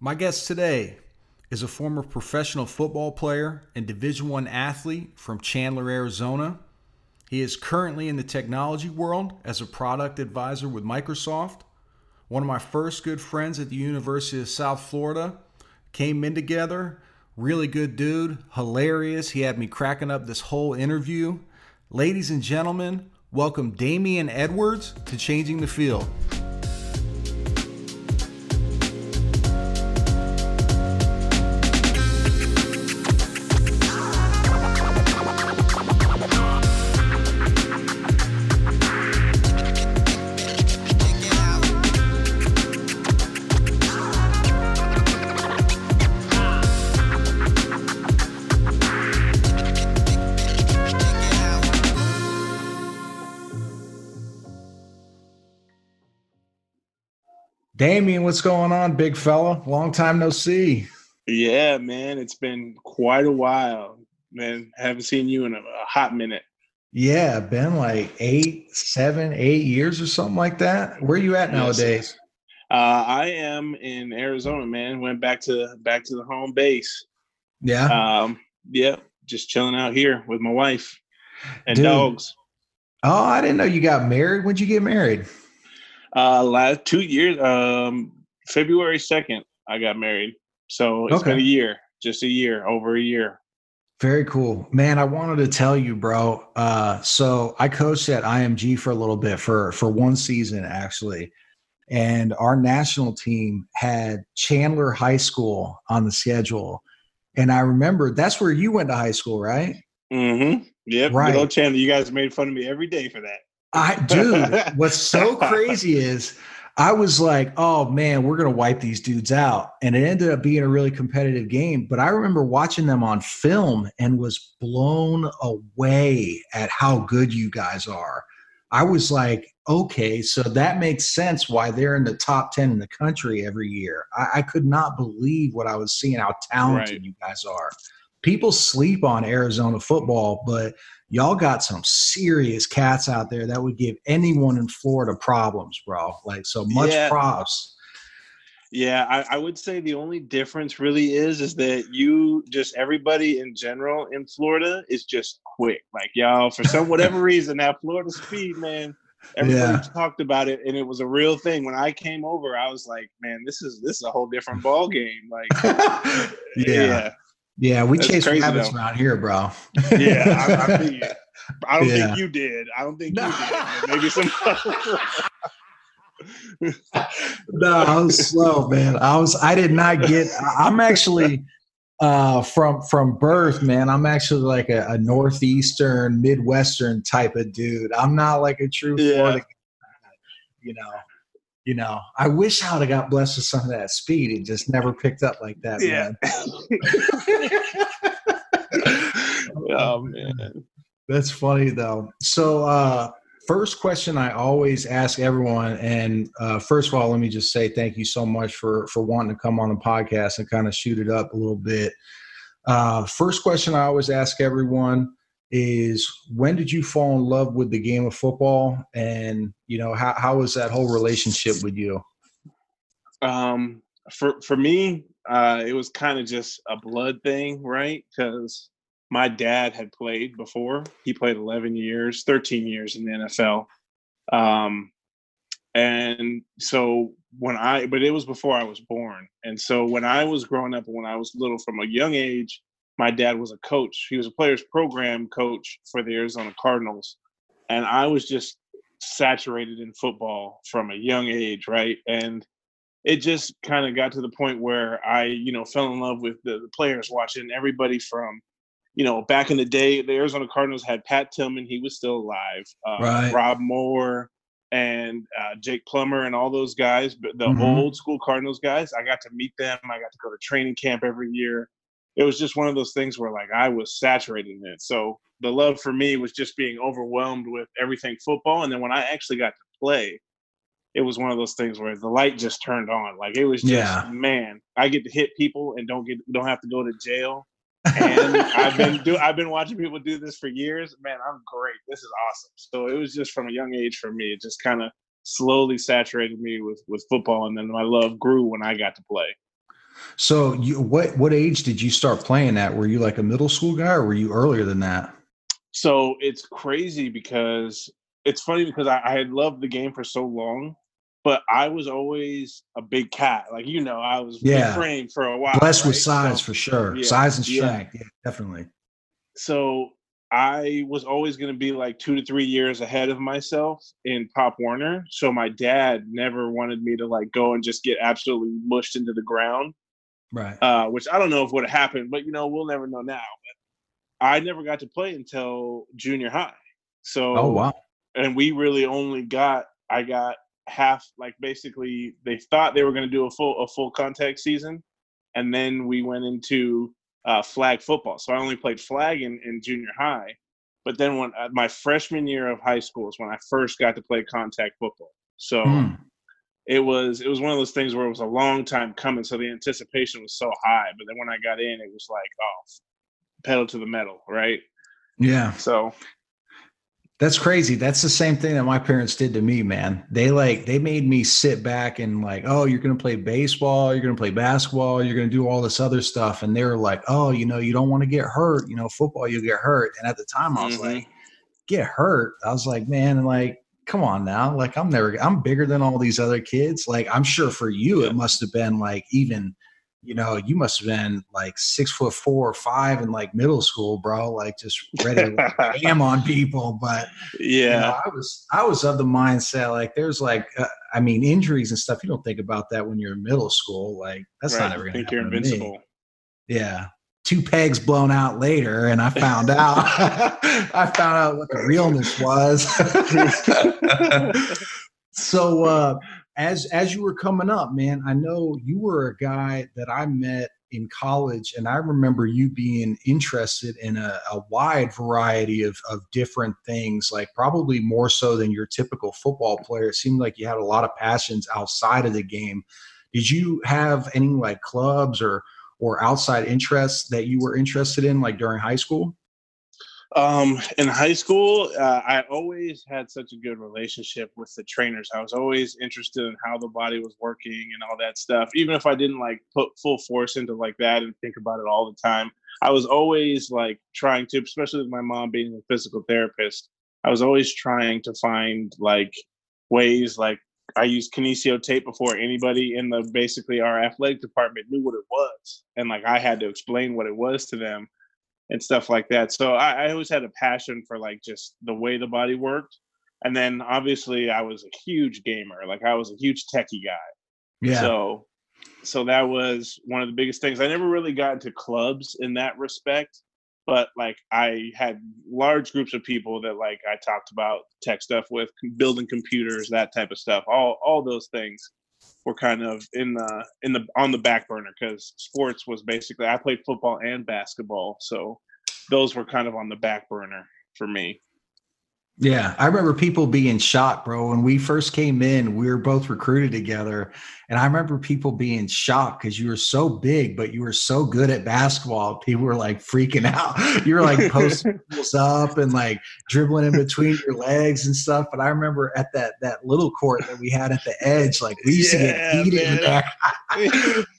My guest today is a former professional football player and Division I athlete from Chandler, Arizona. He is currently in the technology world as a product advisor with Microsoft. One of my first good friends at the University of South Florida, came in together, really good dude, hilarious. He had me cracking up this whole interview. Ladies and gentlemen, welcome Damian Edwards to Changing the Field. Damian, what's going on, big fella? Long time no see. Yeah, man. It's been quite a while, man. I haven't seen you in a hot minute. Yeah, been like eight years or something like that. Where are you at nowadays? I am in Arizona, man. Went back to the home base. Yeah. Yeah, just chilling out here with my wife and dogs. Oh, I didn't know you got married. When'd you get married? Last 2 years, February 2nd, I got married. So it's been over a year. Very cool, man. I wanted to tell you, bro. So I coached at IMG for a little bit for one season actually. And our national team had Chandler High School on the schedule. And I remember that's where you went to high school, right? Mm-hmm. Yep. Right. Good old Chandler. You guys made fun of me every day for that. Dude, what's so crazy is I was like, oh, man, we're going to wipe these dudes out. And it ended up being a really competitive game. But I remember watching them on film and was blown away at how good you guys are. I was like, okay, so that makes sense why they're in the top 10 in the country every year. I could not believe what I was seeing, how talented you guys are. People sleep on Arizona football, but y'all got some serious cats out there that would give anyone in Florida problems, bro. Like, so much props. Yeah, I would say the only difference really is that you just everybody in general in Florida is just quick. Like, y'all, for some whatever reason, that Florida speed, man, everybody talked about it, and it was a real thing. When I came over, I was like, man, this is a whole different ball game. Like, Yeah, we chase rabbits around here, bro. Yeah, I don't think you did. I don't think you did. Maybe some. No, I was slow, man. I did not get. I'm actually from birth, man. I'm actually like a northeastern, midwestern type of dude. I'm not like a true Florida guy, you know. You know, I wish I would have got blessed with some of that speed. It just never picked up like that, man. Oh, man. That's funny, though. So first question I always ask everyone, and first of all, let me just say thank you so much for wanting to come on the podcast and kind of shoot it up a little bit. First question I always ask everyone is, when did you fall in love with the game of football? And, you know, how was that whole relationship with you? For me, it was kind of just a blood thing, right? Because my dad had played before. He played 13 years in the NFL. And so but it was before I was born. And so when I was growing up, when I was little, from a young age, my dad was a coach. He was a players program coach for the Arizona Cardinals. And I was just saturated in football from a young age, right? And it just kind of got to the point where I, you know, fell in love with the players, watching everybody from, you know, back in the day, the Arizona Cardinals had Pat Tillman. He was still alive. Rob Moore and Jake Plummer and all those guys, but the old school Cardinals guys, I got to meet them. I got to go to training camp every year. It was just one of those things where, like, I was saturated in it. So the love for me was just being overwhelmed with everything football. And then when I actually got to play, it was one of those things where the light just turned on. Like, it was just, man, I get to hit people and don't have to go to jail. And I've been watching people do this for years. Man, I'm great. This is awesome. So it was just from a young age for me. It just kind of slowly saturated me with football. And then my love grew when I got to play. So you, what age did you start playing at? Were you like a middle school guy or were you earlier than that? So it's crazy because it's funny because I had loved the game for so long, but I was always a big cat. Like, you know, I was big frame for a while. Blessed with size, so, for sure. Yeah, size and strength. Yeah, definitely. So I was always going to be like 2 to 3 years ahead of myself in Pop Warner. So my dad never wanted me to like go and just get absolutely mushed into the ground. Right. Which I don't know if would have happened, but, you know, we'll never know now. But I never got to play until junior high. So, oh, wow. And we really only got, I got half, like basically they thought they were going to do a full contact season. And then we went into flag football. So I only played flag in junior high. But then when my freshman year of high school is when I first got to play contact football. So it was one of those things where it was a long time coming. So the anticipation was so high. But then when I got in, it was like, oh, pedal to the metal, right? Yeah. So that's crazy. That's the same thing that my parents did to me, man. They made me sit back and like, oh, you're going to play baseball, you're going to play basketball, you're going to do all this other stuff. And they were like, oh, you know, you don't want to get hurt. You know, football, you'll get hurt. And at the time I was like, get hurt. I was like, man, like, come on now. Like, I'm bigger than all these other kids. Like, I'm sure for you, it must've been like, even, you know, you must've been like 6'4" or 5" in like middle school, bro. Like just ready to ham on people. But yeah, you know, I was of the mindset, like there's like, I mean, injuries and stuff. You don't think about that when you're in middle school. Like that's not ever going to happen. You're invincible. To me. Yeah. 2 pegs blown out later. And I found out, what the realness was. So, as you were coming up, man, I know you were a guy that I met in college, and I remember you being interested in a wide variety of different things, like probably more so than your typical football player. It seemed like you had a lot of passions outside of the game. Did you have any like clubs or outside interests that you were interested in, like during high school? In high school, I always had such a good relationship with the trainers. I was always interested in how the body was working and all that stuff. Even if I didn't like put full force into like that and think about it all the time, I was always like trying to, especially with my mom being a physical therapist, I was always trying to find like ways, like I used kinesio tape before anybody in the basically our athletic department knew what it was. And like, I had to explain what it was to them. And stuff like that. So I always had a passion for like just the way the body worked. And then obviously I was a huge gamer. Like I was a huge techie guy. Yeah. So that was one of the biggest things. I never really got into clubs in that respect, but like I had large groups of people that like I talked about tech stuff with, building computers, that type of stuff. All those things were kind of in the on the back burner because sports was basically I played football and basketball, so those were kind of on the back burner for me. Yeah, I remember people being shocked, bro. When we first came in, we were both recruited together, and I remember people being shocked because you were so big, but you were so good at basketball. People were like freaking out. You were like posting people up and like dribbling in between your legs and stuff. But I remember at that little court that we had at the edge, like we used to get eaten back.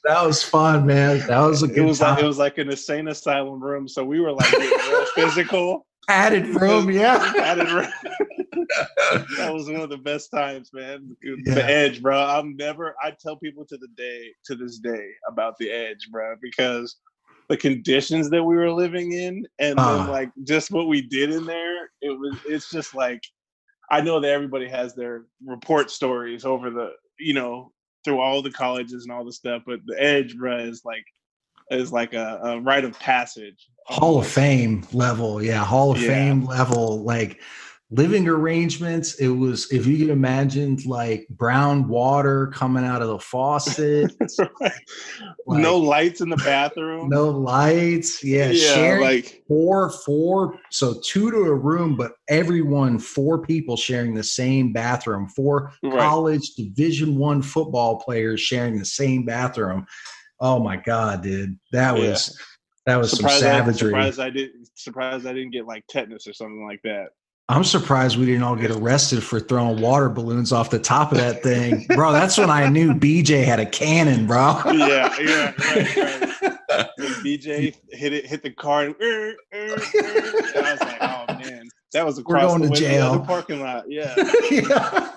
That was fun, man. That was a good time. Like, it was like an insane asylum room, so we were like getting real physical. Padded room, yeah. Padded room. That was one of the best times, man. Yeah. The edge, bro. I tell people to this day about the edge, bro, because the conditions that we were living in and then like just what we did in there, it's just like I know that everybody has their report stories over the, you know, through all the colleges and all the stuff, but the edge, bro, is like a rite of passage. Hall of Fame level. Yeah. Hall of Fame level, like living arrangements. It was, if you could imagine like brown water coming out of the faucet, like, no lights in the bathroom, no lights. Yeah. Sharing like four. So 2 to a room, but 4 people sharing the same bathroom, 4 college Division I football players sharing the same bathroom. Oh my God, dude. That was some savagery. Surprised I didn't get like tetanus or something like that. I'm surprised we didn't all get arrested for throwing water balloons off the top of that thing. Bro, that's when I knew BJ had a cannon, bro. Yeah. Right. When BJ hit the car and I was like, oh, man. That was across the jail. The parking lot. Yeah. Yeah.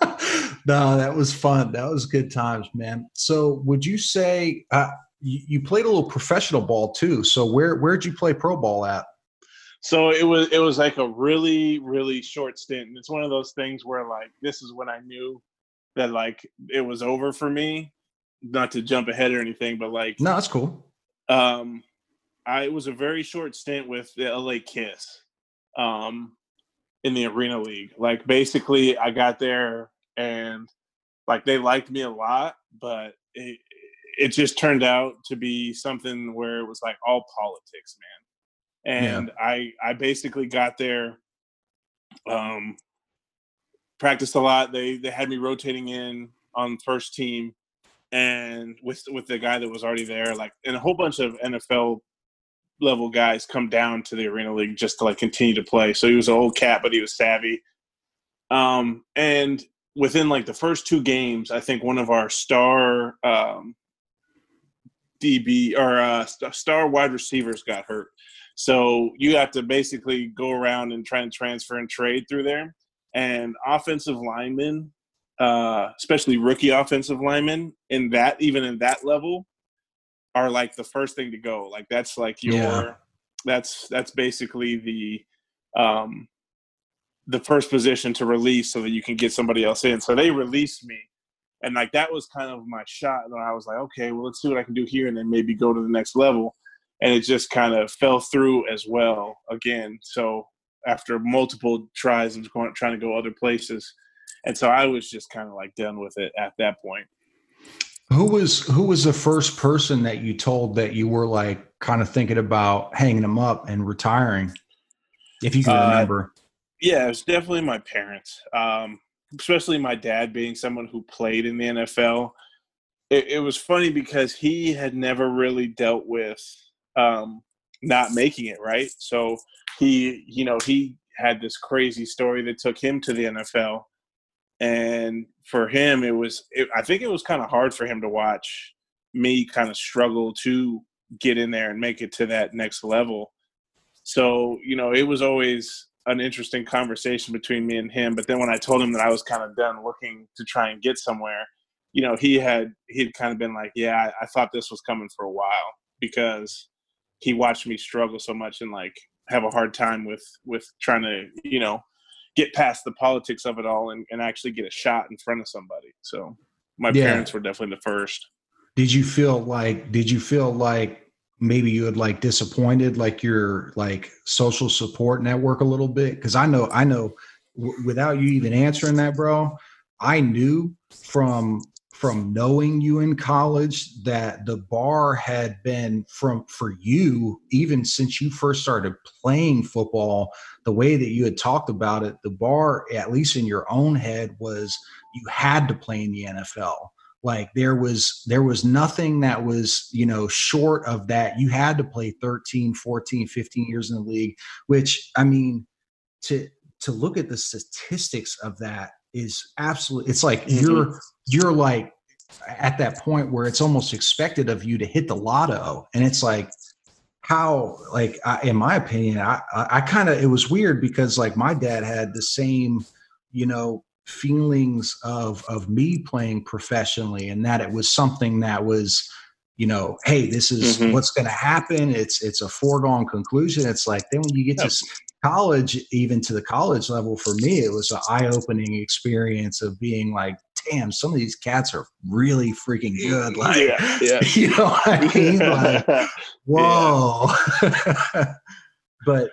No, that was fun. That was good times, man. So would you say you played a little professional ball too. So where'd you play pro ball at? So it was like a really, really short stint. And it's one of those things where, like, this is when I knew that, like, it was over for me. Not to jump ahead or anything, but, like. No, that's cool. It was a very short stint with the LA Kiss in the Arena League. Like, basically, I got there and, like, they liked me a lot, but it just turned out to be something where it was, like, all politics, man. And yeah. I basically got there, practiced a lot. They had me rotating in on first team and with the guy that was already there, like, and a whole bunch of NFL level guys come down to the Arena League just to, like, continue to play. So he was an old cat, but he was savvy. And within, like, the first two games, I think one of our star DB or star wide receivers got hurt. So you have to basically go around and try and transfer and trade through there. And offensive linemen, especially rookie offensive linemen, even in that level, are like the first thing to go. Like that's like your that's basically the first position to release so that you can get somebody else in. So they released me, and like that was kind of my shot. And I was like, okay, well, let's see what I can do here, and then maybe go to the next level. And it just kind of fell through as well again. So after multiple tries and trying to go other places. And so I was just kind of like done with it at that point. Who was the first person that you told that you were like kind of thinking about hanging them up and retiring? If you can remember. Yeah, it was definitely my parents. Especially my dad being someone who played in the NFL. It was funny because he had never really dealt with not making it, right? So he had this crazy story that took him to the NFL, and for him I think it was kind of hard for him to watch me kind of struggle to get in there and make it to that next level. So it was always an interesting conversation between me and him. But then when I told him that I was kind of done looking to try and get somewhere, he'd kind of been like, yeah, I thought this was coming for a while, because he watched me struggle so much and like have a hard time with trying to, get past the politics of it all and actually get a shot in front of somebody. So my parents were definitely the first. Did you feel like maybe you had like disappointed like your like social support network a little bit? Cause I know without you even answering that, bro, I knew from knowing you in college that the bar had been for you, even since you first started playing football, the way that you had talked about it, the bar, at least in your own head, was you had to play in the NFL. Like there was nothing that was, short of that. You had to play 13, 14, 15 years in the league, which, I mean, to look at the statistics of that, is absolutely, it's like you're like at that point where it's almost expected of you to hit the lotto. And it's like, how, like, in my opinion, I kind of, it was weird because like my dad had the same, feelings of me playing professionally, and that it was something that was, hey, this is what's going to happen. It's a foregone conclusion. It's like, then when you get to college, even to the college level, for me, it was an eye-opening experience of being like, damn, some of these cats are really freaking good. Like, you know what I mean? Like, whoa. Yeah. But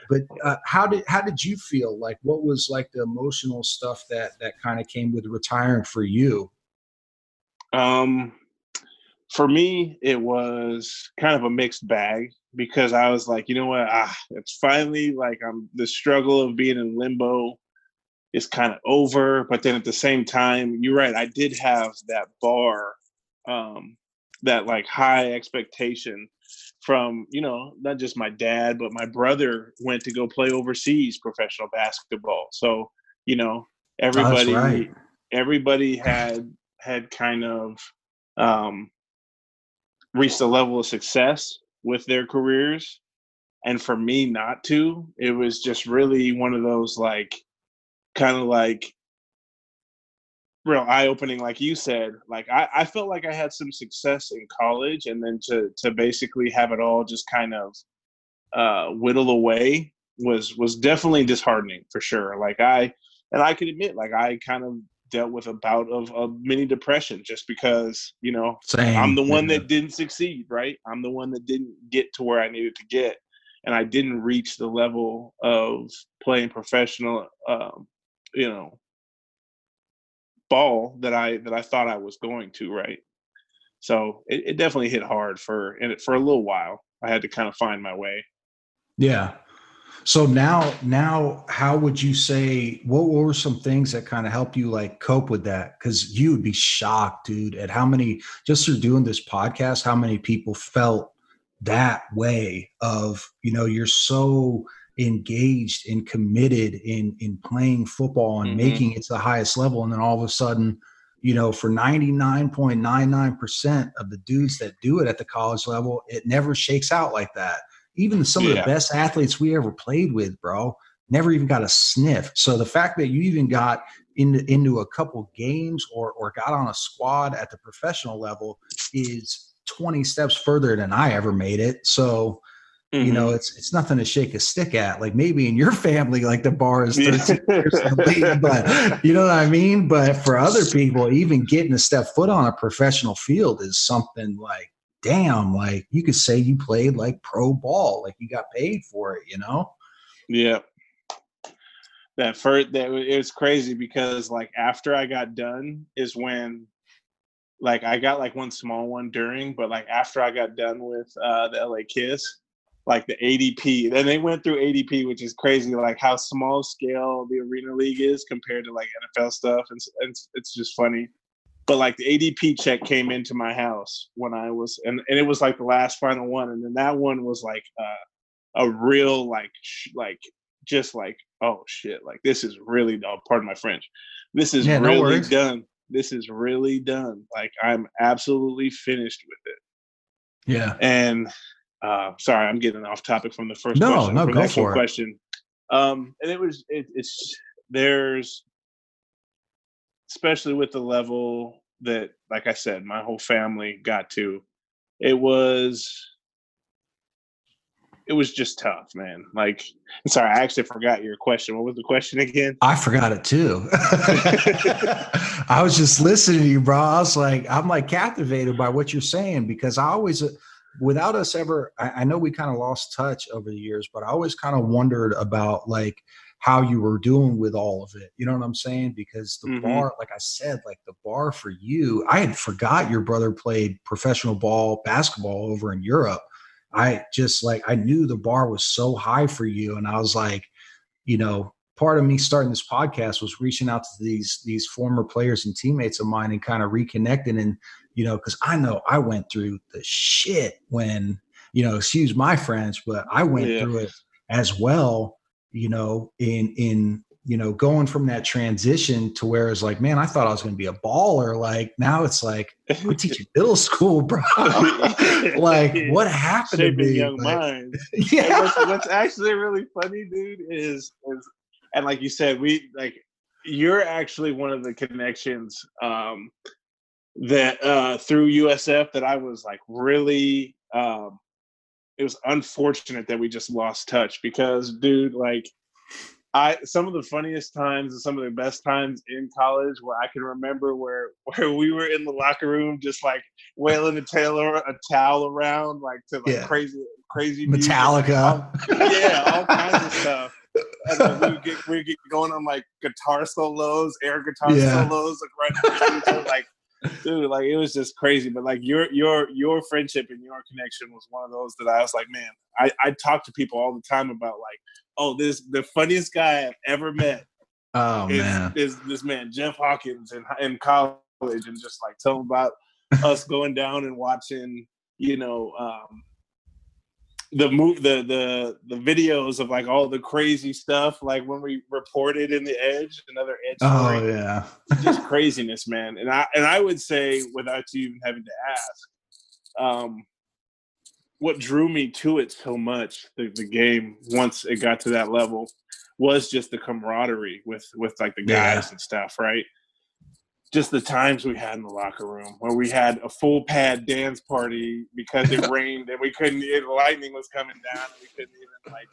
how did you feel? Like, what was like the emotional stuff that kind of came with retiring for you? For me, it was kind of a mixed bag, because I was like, you know what? It's finally like the struggle of being in limbo is kind of over. But then at the same time, you're right. I did have that bar, that like high expectation from, you know, not just my dad, but my brother went to go play overseas professional basketball. So, you know, everybody, everybody had kind of reached a level of success with their careers. And for me not to, it was just really one of those, like, kind of like real eye-opening, like you said. Like, I felt like I had some success in college, and then to basically have it all just kind of whittle away was definitely disheartening, for sure. Like, I could admit, like, I kind of dealt with a bout of mini depression just because, you know, I'm the one that didn't succeed, right? I'm the one that didn't get to where I needed to get. And I didn't reach the level of playing professional, you know, ball that I thought I was going to, right? So it definitely hit hard for a little while. I had to kind of find my way. Yeah. So now, how would you say, what were some things that kind of helped you, like, cope with that? Because you would be shocked, dude, at how many, just through doing this podcast, how many people felt that way of, you know, you're so engaged and committed in playing football and making it to the highest level. And then all of a sudden, you know, for 99.99% of the dudes that do it at the college level, it never shakes out like that. Even some of the best athletes we ever played with, bro, never even got a sniff. So the fact that you even got into a couple games or got on a squad at the professional level is 20 steps further than I ever made it. So, you know, it's nothing to shake a stick at. Like, maybe in your family, like, the bar is 13% league, but you know what I mean? But for other people, even getting to step foot on a professional field is something like, damn, like, you could say you played like pro ball, like you got paid for it, you know? Yeah. That it was crazy because, like, after I got done is when, like, I got like one small one during, but like after I got done with the LA Kiss, like the ADP, then they went through ADP, which is crazy, like how small scale the Arena League is compared to like NFL stuff. And it's just funny. But like the ADP check came into my house when I was, and it was like the last final one. And then that one was like a real, like, oh shit, like this is really, oh, pardon my French. This is really done. This is really done. Like, I'm absolutely finished with it. Yeah. And sorry, I'm getting off topic from the first question. No, go for it. Question. And it was, it's, there's, especially with the level that, like I said, my whole family got to, it was just tough, man. Like, sorry, I actually forgot your question. What was the question again? I forgot it too. I was just listening to you, bro. I was like, I'm like captivated by what you're saying, because I always, without us ever, I know we kind of lost touch over the years, but I always kind of wondered about, like, how you were doing with all of it. You know what I'm saying? Because the bar, like I said, like the bar for you, I had forgot your brother played professional ball, basketball over in Europe. I just, like, I knew the bar was so high for you. And I was like, you know, part of me starting this podcast was reaching out to these former players and teammates of mine and kind of reconnecting. And, you know, cause I know I went through the shit when, you know, excuse my French, but I went through it as well. You know, in, you know, going from that transition to where it's like, man, I thought I was going to be a baller. Like, now it's like, I'm teaching middle school, bro. Like, what happened to me? Young, like, mind. Yeah. What's actually really funny, dude, is, and like you said, we, like, you're actually one of the connections that through USF that I was like really, it was unfortunate that we just lost touch because, dude, like, some of the funniest times and some of the best times in college where I can remember where we were in the locker room just like wailing a towel around, like, to, like, crazy Metallica, all kinds of stuff. And then we would get going on like guitar solos, air guitar solos, like right into, like. Dude, like, it was just crazy. But like your friendship and your connection was one of those that I was like, man, I talk to people all the time about, like, oh, the funniest guy I've ever met is this man, Jeff Hawkins, in college, and just like tell him about us going down and watching, you know, the videos of like all the crazy stuff, like when we reported in the Edge, another Edge story. Oh yeah, just craziness, man. And I would say, without you even having to ask, what drew me to it so much, the game, once it got to that level, was just the camaraderie with like the guys and stuff, right? Just the times we had in the locker room where we had a full pad dance party because it rained and we couldn't, lightning was coming down and we couldn't even, like,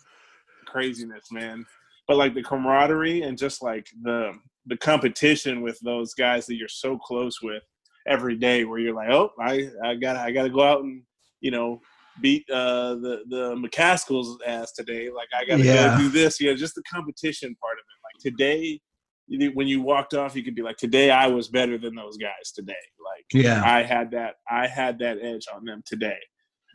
craziness, man. But like the camaraderie and just like the competition with those guys that you're so close with every day, where you're like, oh, I gotta go out and, you know, beat the McCaskill's ass today. Like I gotta go do this. You know, just the competition part of it. Like today, when you walked off, you could be like, today I was better than those guys today. Like I had that edge on them today.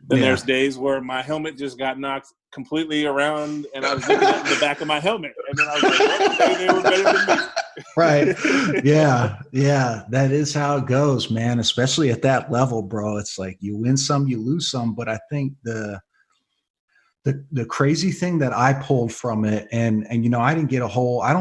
Then there's days where my helmet just got knocked completely around and I was looking at the back of my helmet. And then I was like, oh, they were better than me. Right. Yeah. Yeah. That is how it goes, man. Especially at that level, bro. It's like you win some, you lose some. But I think the crazy thing that I pulled from it, and you know, I didn't get I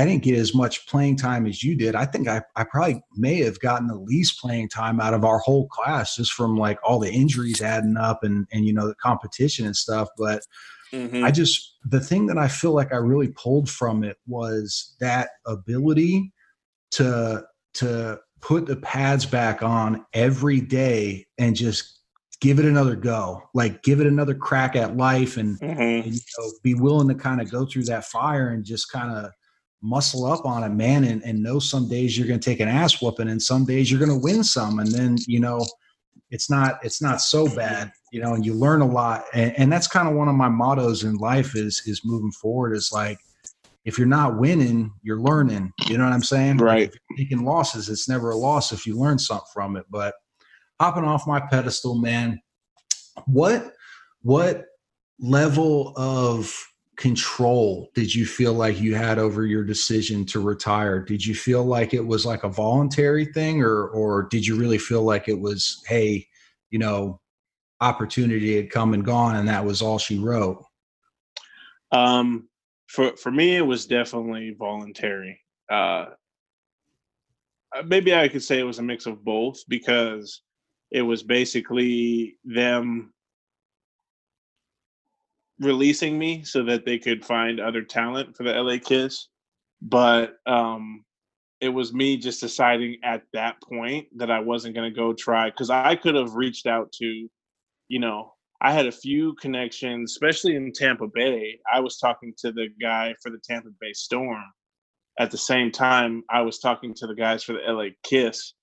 didn't get as much playing time as you did. I think I probably may have gotten the least playing time out of our whole class, just from like all the injuries adding up and you know, the competition and stuff. But the thing that I feel like I really pulled from it was that ability to put the pads back on every day and just give it another go, like give it another crack at life and you know, be willing to kind of go through that fire and just kind of muscle up on it, man. And know some days you're going to take an ass whooping and some days you're going to win some. And then, you know, it's not so bad, you know, and you learn a lot. And that's kind of one of my mottos in life is moving forward is like, if you're not winning, you're learning, you know what I'm saying? Right. Like if you're taking losses, it's never a loss if you learn something from it. But hopping off my pedestal, man, what level of control did you feel like you had over your decision to retire? Did you feel like it was like a voluntary thing or did you really feel like it was, hey, you know, opportunity had come and gone and that was all she wrote? For me, it was definitely voluntary. Maybe I could say it was a mix of both, because it was basically them releasing me so that they could find other talent for the LA Kiss. But it was me just deciding at that point that I wasn't going to go try, because I could have reached out to, you know, I had a few connections, especially in Tampa Bay. I was talking to the guy for the Tampa Bay Storm. At the same time, I was talking to the guys for the LA Kiss.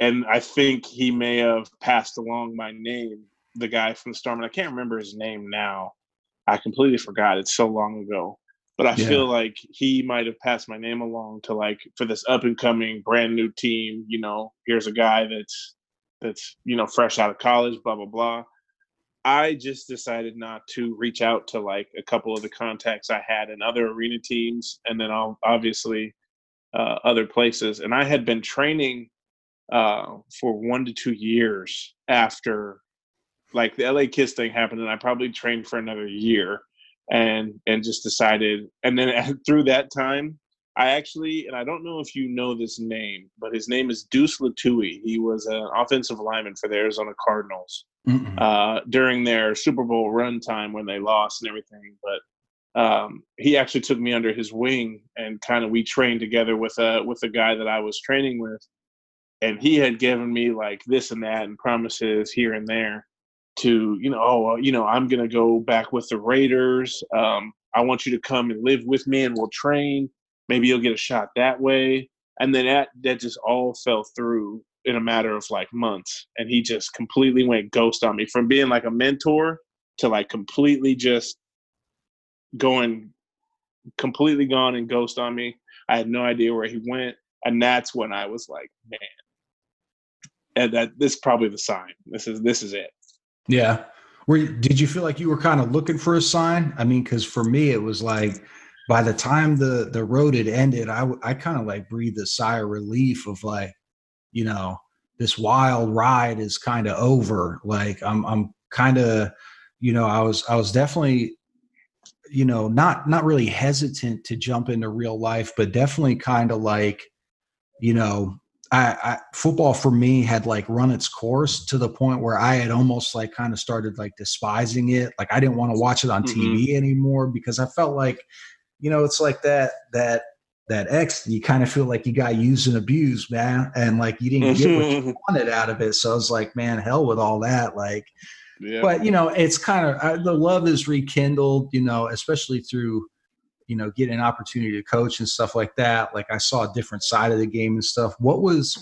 And I think he may have passed along my name, the guy from the Storm. And I can't remember his name now. I completely forgot. It's so long ago. But I feel like he might have passed my name along to, like, for this up-and-coming brand new team, you know, here's a guy that's you know, fresh out of college, blah, blah, blah. I just decided not to reach out to like a couple of the contacts I had in other arena teams, and then obviously other places. And I had been training for 1 to 2 years after, like, the LA Kiss thing happened, and I probably trained for another year and just decided. And then through that time, I actually, and I don't know if you know this name, but his name is Deuce Lutui. He was an offensive lineman for the Arizona Cardinals. During their Super Bowl run time when they lost and everything. But he actually took me under his wing and kind of we trained together with a guy that I was training with. And he had given me like this and that and promises here and there to, you know, I'm going to go back with the Raiders. I want you to come and live with me and we'll train. Maybe you'll get a shot that way. And then that just all fell through in a matter of like months, and he just completely went ghost on me, from being like a mentor to like completely just gone and ghost on me. I had no idea where he went. And that's when I was like, man, and this is probably the sign. This is it. Yeah. Did you feel like you were kind of looking for a sign? I mean, cause for me, it was like, by the time the road had ended, I kind of like breathed a sigh of relief of like, you know, this wild ride is kind of over. Like I'm kind of, you know, I was definitely, you know, not really hesitant to jump into real life, but definitely kind of like, you know, I football for me had like run its course to the point where I had almost like kind of started like despising it. Like I didn't want to watch it on TV anymore because I felt like, you know, it's like that X, you kind of feel like you got used and abused, man. And like, you didn't get what you wanted out of it. So I was like, man, hell with all that. Like, yeah. But, you know, it's kind of, the love is rekindled, you know, especially through, you know, getting an opportunity to coach and stuff like that. Like I saw a different side of the game and stuff. What was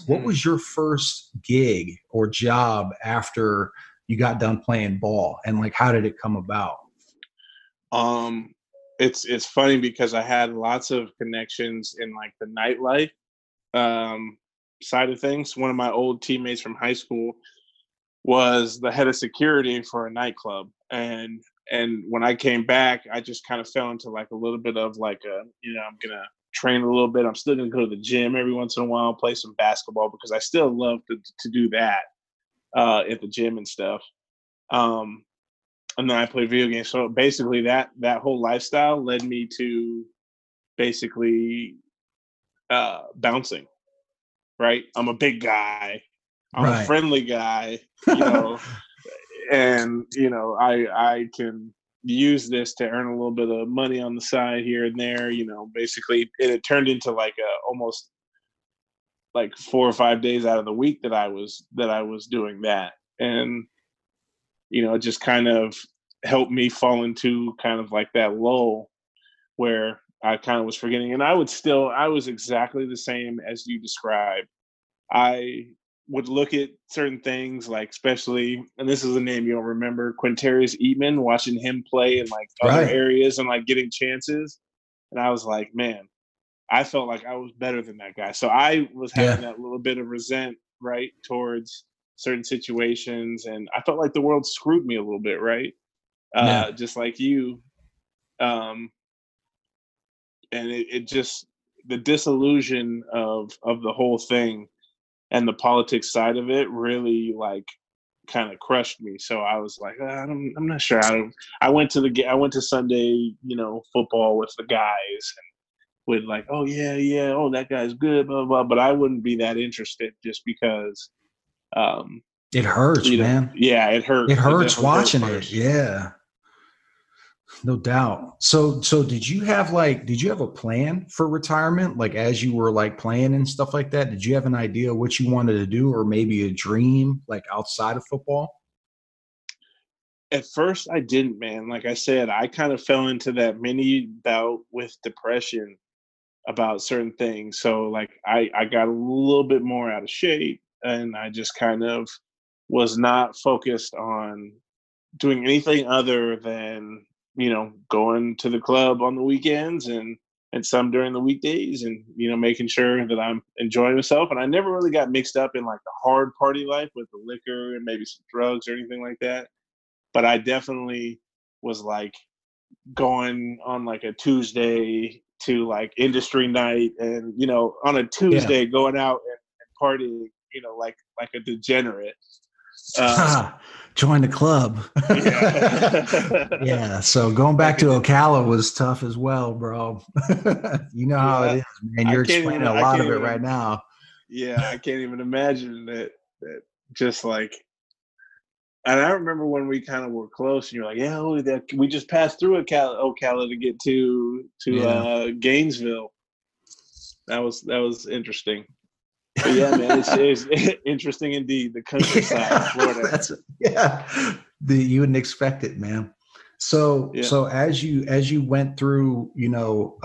your first gig or job after you got done playing ball, and like, how did it come about? It's funny because I had lots of connections in like the nightlife side of things. One of my old teammates from high school was the head of security for a nightclub. And when I came back, I just kind of fell into like a little bit of like a, you know, I'm going to train a little bit. I'm still going to go to the gym every once in a while, play some basketball because I still love to do that at the gym and stuff. And then I played video games. So basically that whole lifestyle led me to basically bouncing, right? I'm a big guy. I'm a friendly guy, you know. And, you know, I can use this to earn a little bit of money on the side here and there, you know, basically. And it turned into like almost like 4 or 5 days out of the week that I was doing that. And, you know, it just kind of helped me fall into kind of like that lull where I kind of was forgetting. And I was exactly the same as you described. I would look at certain things, like especially, and this is a name you'll remember, Quinterius Eatman, watching him play in like other areas and like getting chances. And I was like, man, I felt like I was better than that guy. So I was having that little bit of resent, right, towards certain situations. And I felt like the world screwed me a little bit, right? Just like you. And it just, the disillusion of the whole thing and the politics side of it really like kind of crushed me. So I was like, I'm not sure. I went to Sunday, you know, football with the guys and would like, oh yeah. Oh, that guy's good, blah, blah, blah. But I wouldn't be that interested just because, it hurts, you know, man. Yeah. It hurts watching it. Yeah. No doubt. So did you have a plan for retirement? Like as you were like playing and stuff like that, did you have an idea what you wanted to do, or maybe a dream like outside of football? At first I didn't, man. Like I said, I kind of fell into that mini bout with depression about certain things. So like I got a little bit more out of shape and I just kind of was not focused on doing anything other than, you know, going to the club on the weekends and some during the weekdays and, you know, making sure that I'm enjoying myself. And I never really got mixed up in like the hard party life with the liquor and maybe some drugs or anything like that. But I definitely was like going on like a Tuesday to like industry night and, you know, on a Tuesday going out and partying, you know, like a degenerate. Join the club. Yeah. So going back to Ocala was tough as well, bro. You know how it is, man. You're explaining a lot of it right now. Yeah, I can't even imagine that just like, and I remember when we kind of were close and you're like, we just passed through Ocala to get to Gainesville. That was interesting. But yeah, man, it's interesting indeed. The countryside of Florida. You wouldn't expect it, man. So as you went through, you know,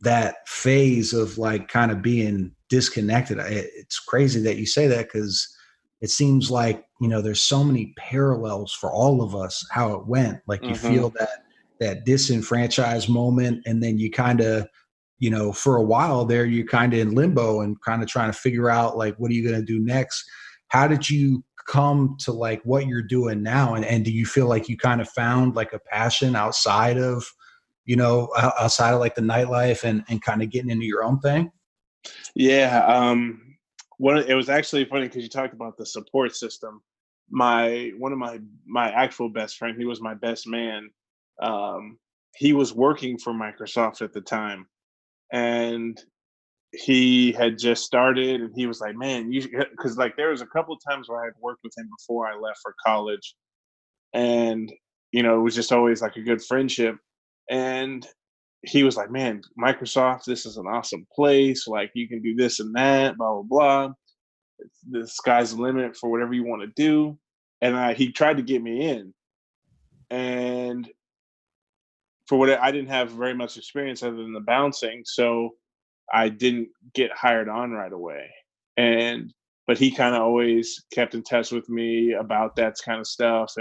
that phase of like kind of being disconnected, it's crazy that you say that because it seems like, you know, there's so many parallels for all of us how it went. Like you feel that disenfranchised moment, and then you kind of, you know, for a while there, you're kind of in limbo and kind of trying to figure out like, what are you going to do next? How did you come to like what you're doing now? And do you feel like you kind of found like a passion outside of, you know, outside of like the nightlife and kind of getting into your own thing? Yeah. It was actually funny because you talked about the support system. one of my actual best friend, he was my best man. He was working for Microsoft at the time, and he had just started, and he was like, man, you, because like there was a couple of times where I had worked with him before I left for college, and you know, it was just always like a good friendship. And he was like, man, Microsoft, this is an awesome place, like you can do this and that, blah blah blah, the sky's the limit for whatever you want to do. And he tried to get me in, and for what, I didn't have very much experience other than the bouncing, so I didn't get hired on right away. And but he kind of always kept in touch with me about that kind of stuff.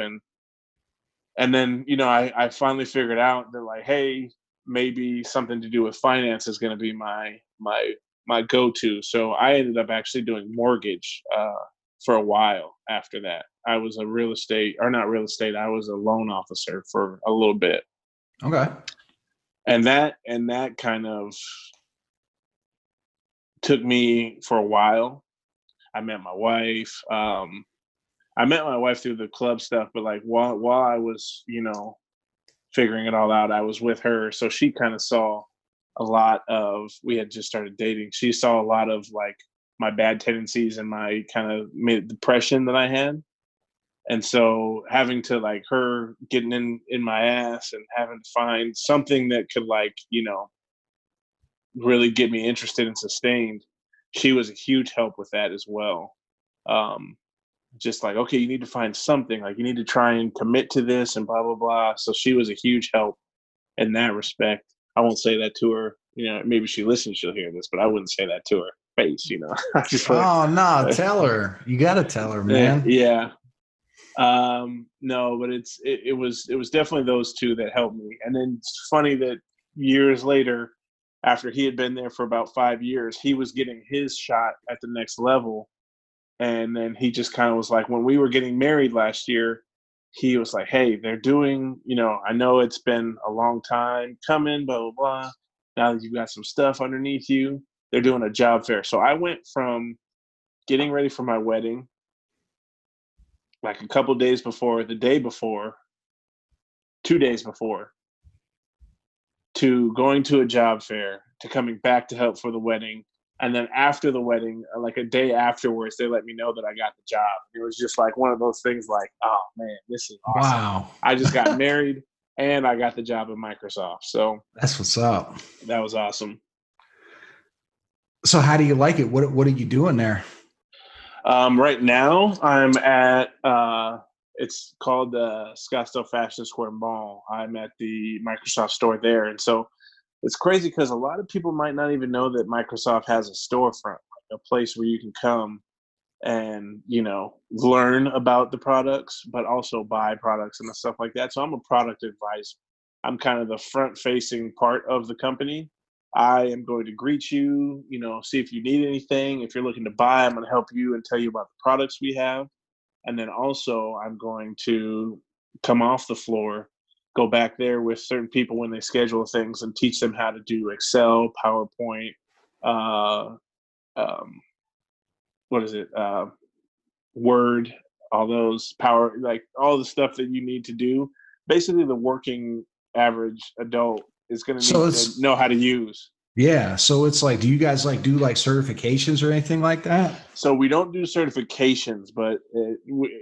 And then, you know, I finally figured out that like, hey, maybe something to do with finance is going to be my go-to. So I ended up actually doing mortgage for a while after that. I was a I was a loan officer for a little bit. Okay. And that kind of took me for a while. I met my wife. I met my wife through the club stuff, but like while I was, you know, figuring it all out, I was with her. So she kind of saw a lot of, we had just started dating. She saw a lot of like my bad tendencies and my kind of depression that I had. And so having to like her getting in my ass and having to find something that could like, you know, really get me interested and sustained, she was a huge help with that as well. Just like, okay, you need to find something, like you need to try and commit to this and blah blah blah. So she was a huge help in that respect. I won't say that to her, you know, maybe she listens, she'll hear this, but I wouldn't say that to her face, you know. Just like, oh no, tell her, you gotta tell her, man. Yeah. No, but it was definitely those two that helped me. And then it's funny that years later, after he had been there for about 5 years, he was getting his shot at the next level. And then he just kind of was like, when we were getting married last year, he was like, hey, they're doing, you know, I know it's been a long time coming, blah, blah, blah. Now that you've got some stuff underneath you, they're doing a job fair. So I went from getting ready for my wedding, like a couple days before, the day before, 2 days before, to going to a job fair, to coming back to help for the wedding. And then after the wedding, like a day afterwards, they let me know that I got the job. It was just like one of those things like, oh man, this is awesome. Wow. I just got married and I got the job at Microsoft. So that's what's up. That was awesome. So how do you like it? What are you doing there? Right now I'm at, it's called the Scottsdale Fashion Square Mall. I'm at the Microsoft store there. And so it's crazy because a lot of people might not even know that Microsoft has a storefront, like a place where you can come and, you know, learn about the products, but also buy products and stuff like that. So I'm a product advisor. I'm kind of the front-facing part of the company. I am going to greet you, you know, see if you need anything. If you're looking to buy, I'm going to help you and tell you about the products we have. And then also I'm going to come off the floor, go back there with certain people when they schedule things and teach them how to do Excel, PowerPoint, Word, all those like all the stuff that you need to do. Basically the working average adult is going to need to know how to use. Yeah. So it's like, do you guys like do like certifications or anything like that? So we don't do certifications, but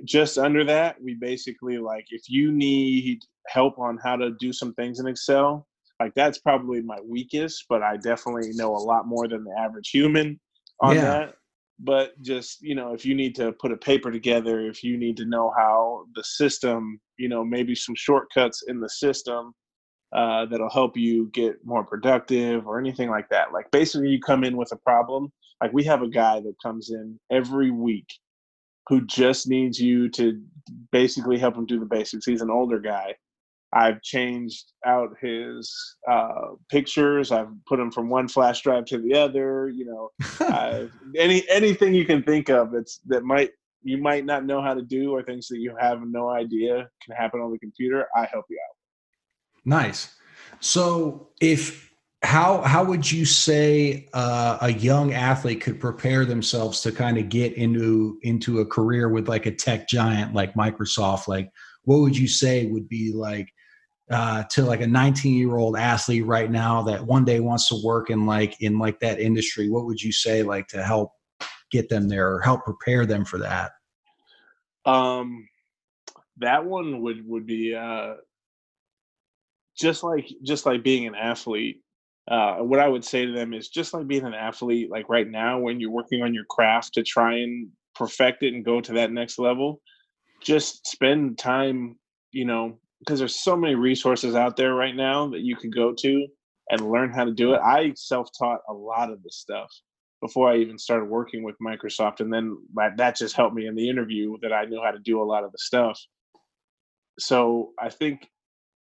just under that, we basically like, if you need help on how to do some things in Excel, like that's probably my weakest, but I definitely know a lot more than the average human on that. But just, you know, if you need to put a paper together, if you need to know how the system, you know, maybe some shortcuts in the system, that'll help you get more productive or anything like that. Like basically you come in with a problem. Like we have a guy that comes in every week who just needs you to basically help him do the basics. He's an older guy. I've changed out his pictures. I've put him from one flash drive to the other, you know, anything you can think of you might not know how to do, or things that you have no idea can happen on the computer. I help you out. Nice. So if How would you say a young athlete could prepare themselves to kind of get into a career with like a tech giant like Microsoft? Like, what would you say would be like to like a 19-year-old athlete right now that one day wants to work in that industry? What would you say like to help get them there or help prepare them for that? That one would be just like being an athlete. What I would say to them is just like being an athlete, like right now when you're working on your craft to try and perfect it and go to that next level, just spend time, you know, because there's so many resources out there right now that you could go to and learn how to do it. I self-taught a lot of this stuff before I even started working with Microsoft. And then that just helped me in the interview that I knew how to do a lot of the stuff. So I think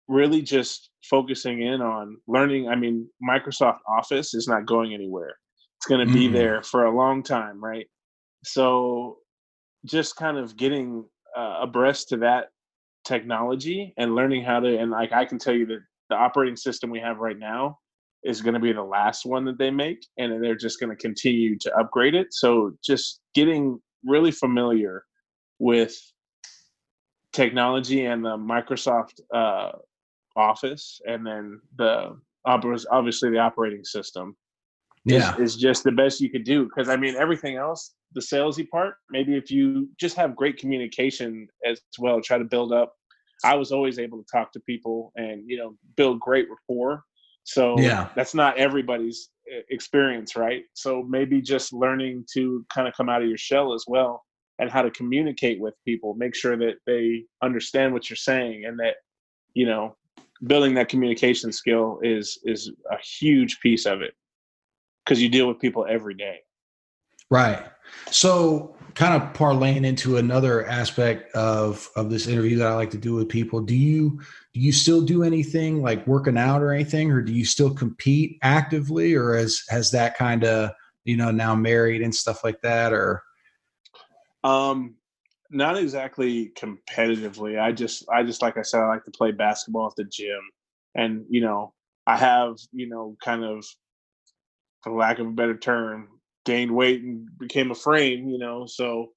really just focusing in on learning. I mean, Microsoft Office is not going anywhere. It's going to be there for a long time, right? So just kind of getting abreast to that technology and learning how to, and like I can tell you that the operating system we have right now is going to be the last one that they make, and they're just going to continue to upgrade it. So just getting really familiar with technology and the Microsoft Office, and then obviously the operating system is just the best you could do. Because I mean, everything else, the salesy part, maybe if you just have great communication as well, try to build up. I was always able to talk to people and, you know, build great rapport. So that's not everybody's experience, right? So maybe just learning to kind of come out of your shell as well and how to communicate with people, make sure that they understand what you're saying, and that, you know, building that communication skill is a huge piece of it, because you deal with people every day. Right. So kind of parlaying into another aspect of this interview that I like to do with people, do you still do anything like working out or anything, or do you still compete actively, or has that kind of, you know, now married and stuff like that, or? Not exactly competitively. I just, like I said, I like to play basketball at the gym, and, you know, I have, you know, kind of, for lack of a better term, gained weight and became a frame, you know, so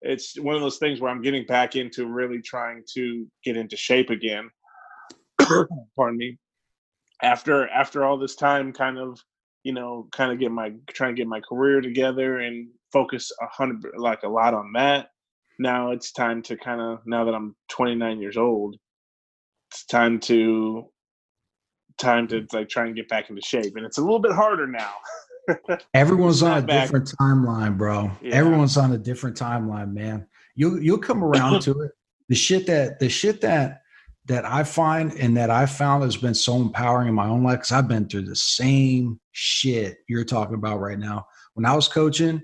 it's one of those things where I'm getting back into really trying to get into shape again. Pardon me. After all this time, kind of, you know, kind of trying to get my career together and focus a lot on that. Now it's time to kind of, now that I'm 29 years old, it's time to like try and get back into shape. And it's a little bit harder now. Everyone's on a different timeline, bro. Yeah. Everyone's on a different timeline, man. You'll come around to it. The shit that I find and that I found has been so empowering in my own life, because I've been through the same shit you're talking about right now. When I was coaching,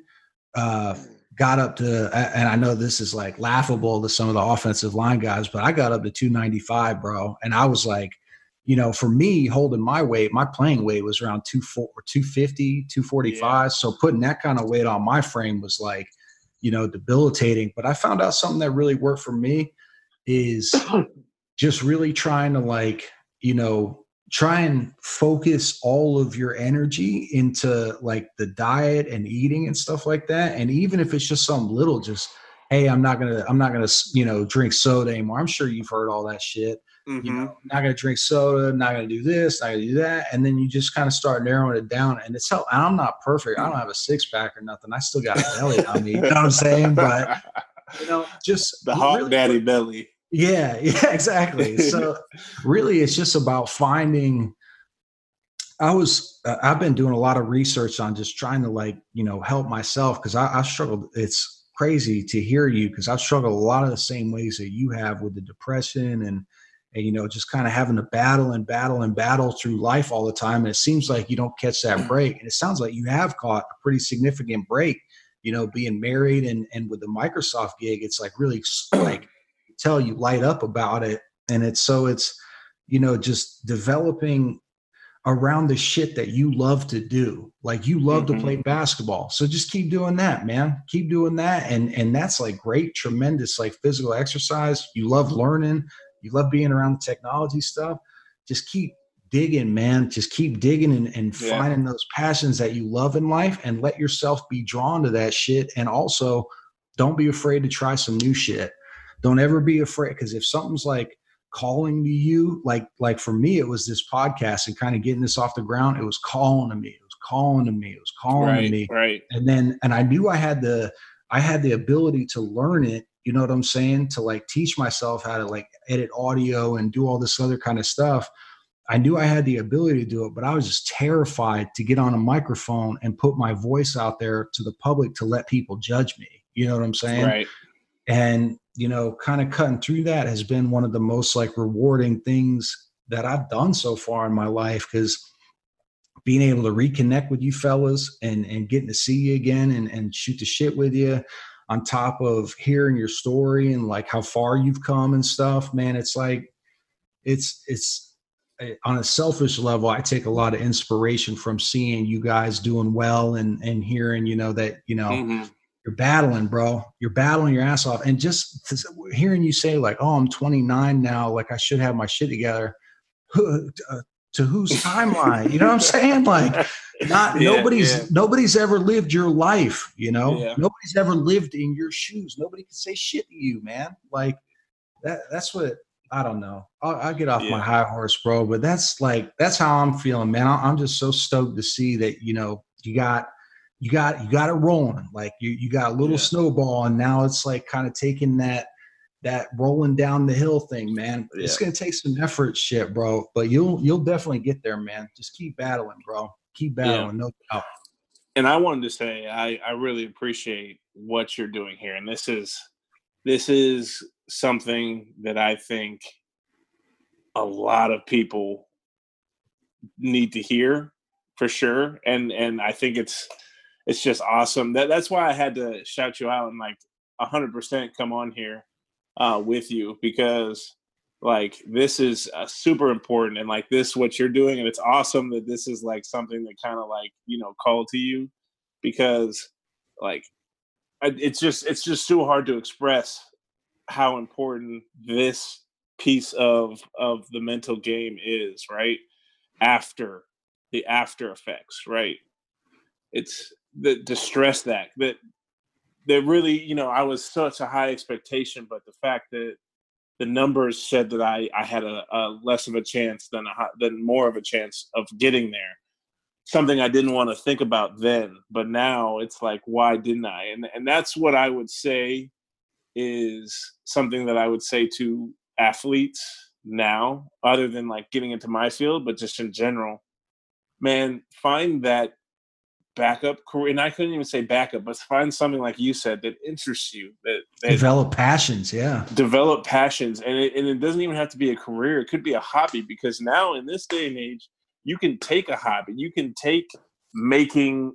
got up to, and I know this is like laughable to some of the offensive line guys, but I got up to 295, bro. And I was like, you know, for me holding my weight, my playing weight was around 250, 245. Yeah. So putting that kind of weight on my frame was like, you know, debilitating. But I found out something that really worked for me is just really trying to, like, you know, try and focus all of your energy into like the diet and eating and stuff like that. And even if it's just something little, just, hey, I'm not going to, you know, drink soda anymore. I'm sure you've heard all that shit. Mm-hmm. You know, not going to drink soda, not going to do this, not going to do that. And then you just kind of start narrowing it down. And it's how, I'm not perfect. I don't have a six-pack or nothing. I still got a belly on me. You know what I'm saying? But, you know, just the hot really, daddy belly. Yeah, exactly. So really it's just about finding, I've been doing a lot of research on just trying to, like, you know, help myself. Cause I've struggled. It's crazy to hear you, cause I've struggled a lot of the same ways that you have with the depression and, you know, just kind of having to battle through life all the time. And it seems like you don't catch that break. And it sounds like you have caught a pretty significant break, you know, being married and with the Microsoft gig, it's like really like, tell you light up about it. And it's, you know, just developing around the shit that you love to do. Like, you love to play basketball. So just keep doing that, man. Keep doing that. And that's like great, tremendous, like physical exercise. You love learning. You love being around the technology stuff. Just keep digging, man. Just keep digging and finding those passions that you love in life, and let yourself be drawn to that shit. And also, don't be afraid to try some new shit. Don't ever be afraid, because if something's like calling to you, like for me, it was this podcast and kind of getting this off the ground. It was calling to me. It was calling to me. Right. And I knew I had the ability to learn it. You know what I'm saying? To like teach myself how to like edit audio and do all this other kind of stuff. I knew I had the ability to do it, but I was just terrified to get on a microphone and put my voice out there to the public to let people judge me. You know what I'm saying? Right. And, you know, kind of cutting through that has been one of the most like rewarding things that I've done so far in my life, because being able to reconnect with you fellas and getting to see you again and shoot the shit with you, on top of hearing your story and like how far you've come and stuff, man, it's like, it's on a selfish level, I take a lot of inspiration from seeing you guys doing well and hearing, you know, that, you know, mm-hmm. you're battling, bro, you're battling your ass off. And just hearing you say like, oh, I'm 29 now, like I should have my shit together. To whose timeline? You know what I'm saying? Like, nobody's ever lived your life, you know? Yeah. Nobody's ever lived in your shoes. Nobody can say shit to you, man. Like that's what, I don't know. I'll get off my high horse, bro, but that's how I'm feeling, man. I'm just so stoked to see that, you know, you got it rolling. Like you got a little snowball, and now it's like kind of taking that rolling down the hill thing, man. Yeah. It's going to take some effort, shit, bro, but you'll definitely get there, man. Just keep battling, bro. Keep battling. Yeah. No doubt. And I wanted to say, I really appreciate what you're doing here. And this is something that I think a lot of people need to hear for sure. And I think it's just awesome. That's why I had to shout you out and like 100% come on here with you, because like this is super important, and like this what you're doing, and it's awesome that this is like something that kind of like, you know, called to you, because like it's just too hard to express how important this piece of the mental game is, right? After the after effects, right? It's the to stress that really, you know, I was such a high expectation, but the fact that the numbers said that I had a less of a chance than more of a chance of getting there, something I didn't want to think about then, but now it's like, why didn't I? And that's what I would say is something that I would say to athletes now, other than like getting into my field, but just in general, man, find that backup career. And I couldn't even say backup, but find something like you said that interests you, that develop passions. And it doesn't even have to be a career. It could be a hobby, because now in this day and age, you can take a hobby, you can take making,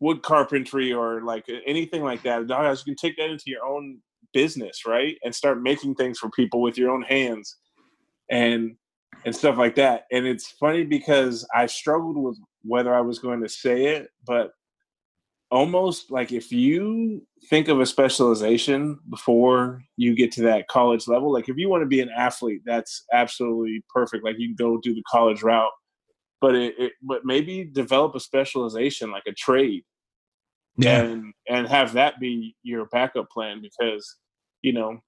wood carpentry or like anything like that. You can take that into your own business, right? And start making things for people with your own hands and stuff like that. And it's funny because I struggled with whether I was going to say it, but almost like if you think of a specialization before you get to that college level, like if you want to be an athlete, that's absolutely perfect. Like you can go do the college route. But but maybe develop a specialization like a trade, and have that be your backup plan, because, you know,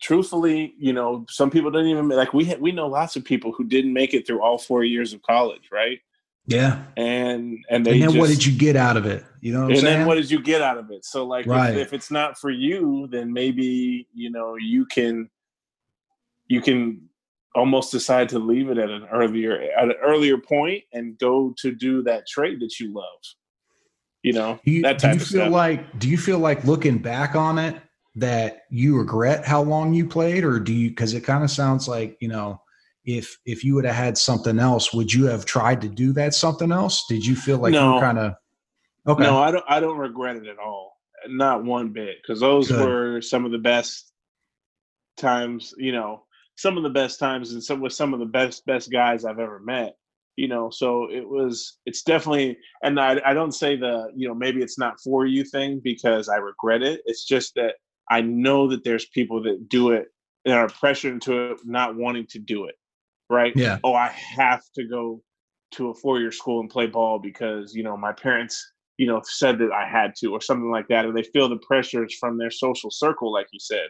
truthfully, you know, some people didn't even like we know lots of people who didn't make it through all 4 years of college, right? Yeah, and then what did you get out of it? You know, then what did you get out of it? So like, right. if it's not for you, then maybe, you know, you can almost decide to leave it at an earlier point and go to do that trade that you love, you know, that type of stuff. Do you feel like looking back on it that you regret how long you played, or do you, cause it kind of sounds like, you know, if you would have had something else, would you have tried to do that something else? Did you feel like you were kind of, okay? No, I don't regret it at all. Not one bit. Cause those were some of the best times, you know, and with some of the best guys I've ever met, you know, so it's definitely, and I don't say the, you know, maybe it's not for you thing because I regret it. It's just that I know that there's people that do it and are pressured into it, not wanting to do it. right? Yeah. Oh, I have to go to a four-year school and play ball because, you know, my parents, you know, said that I had to, or something like that, or they feel the pressures from their social circle, like you said.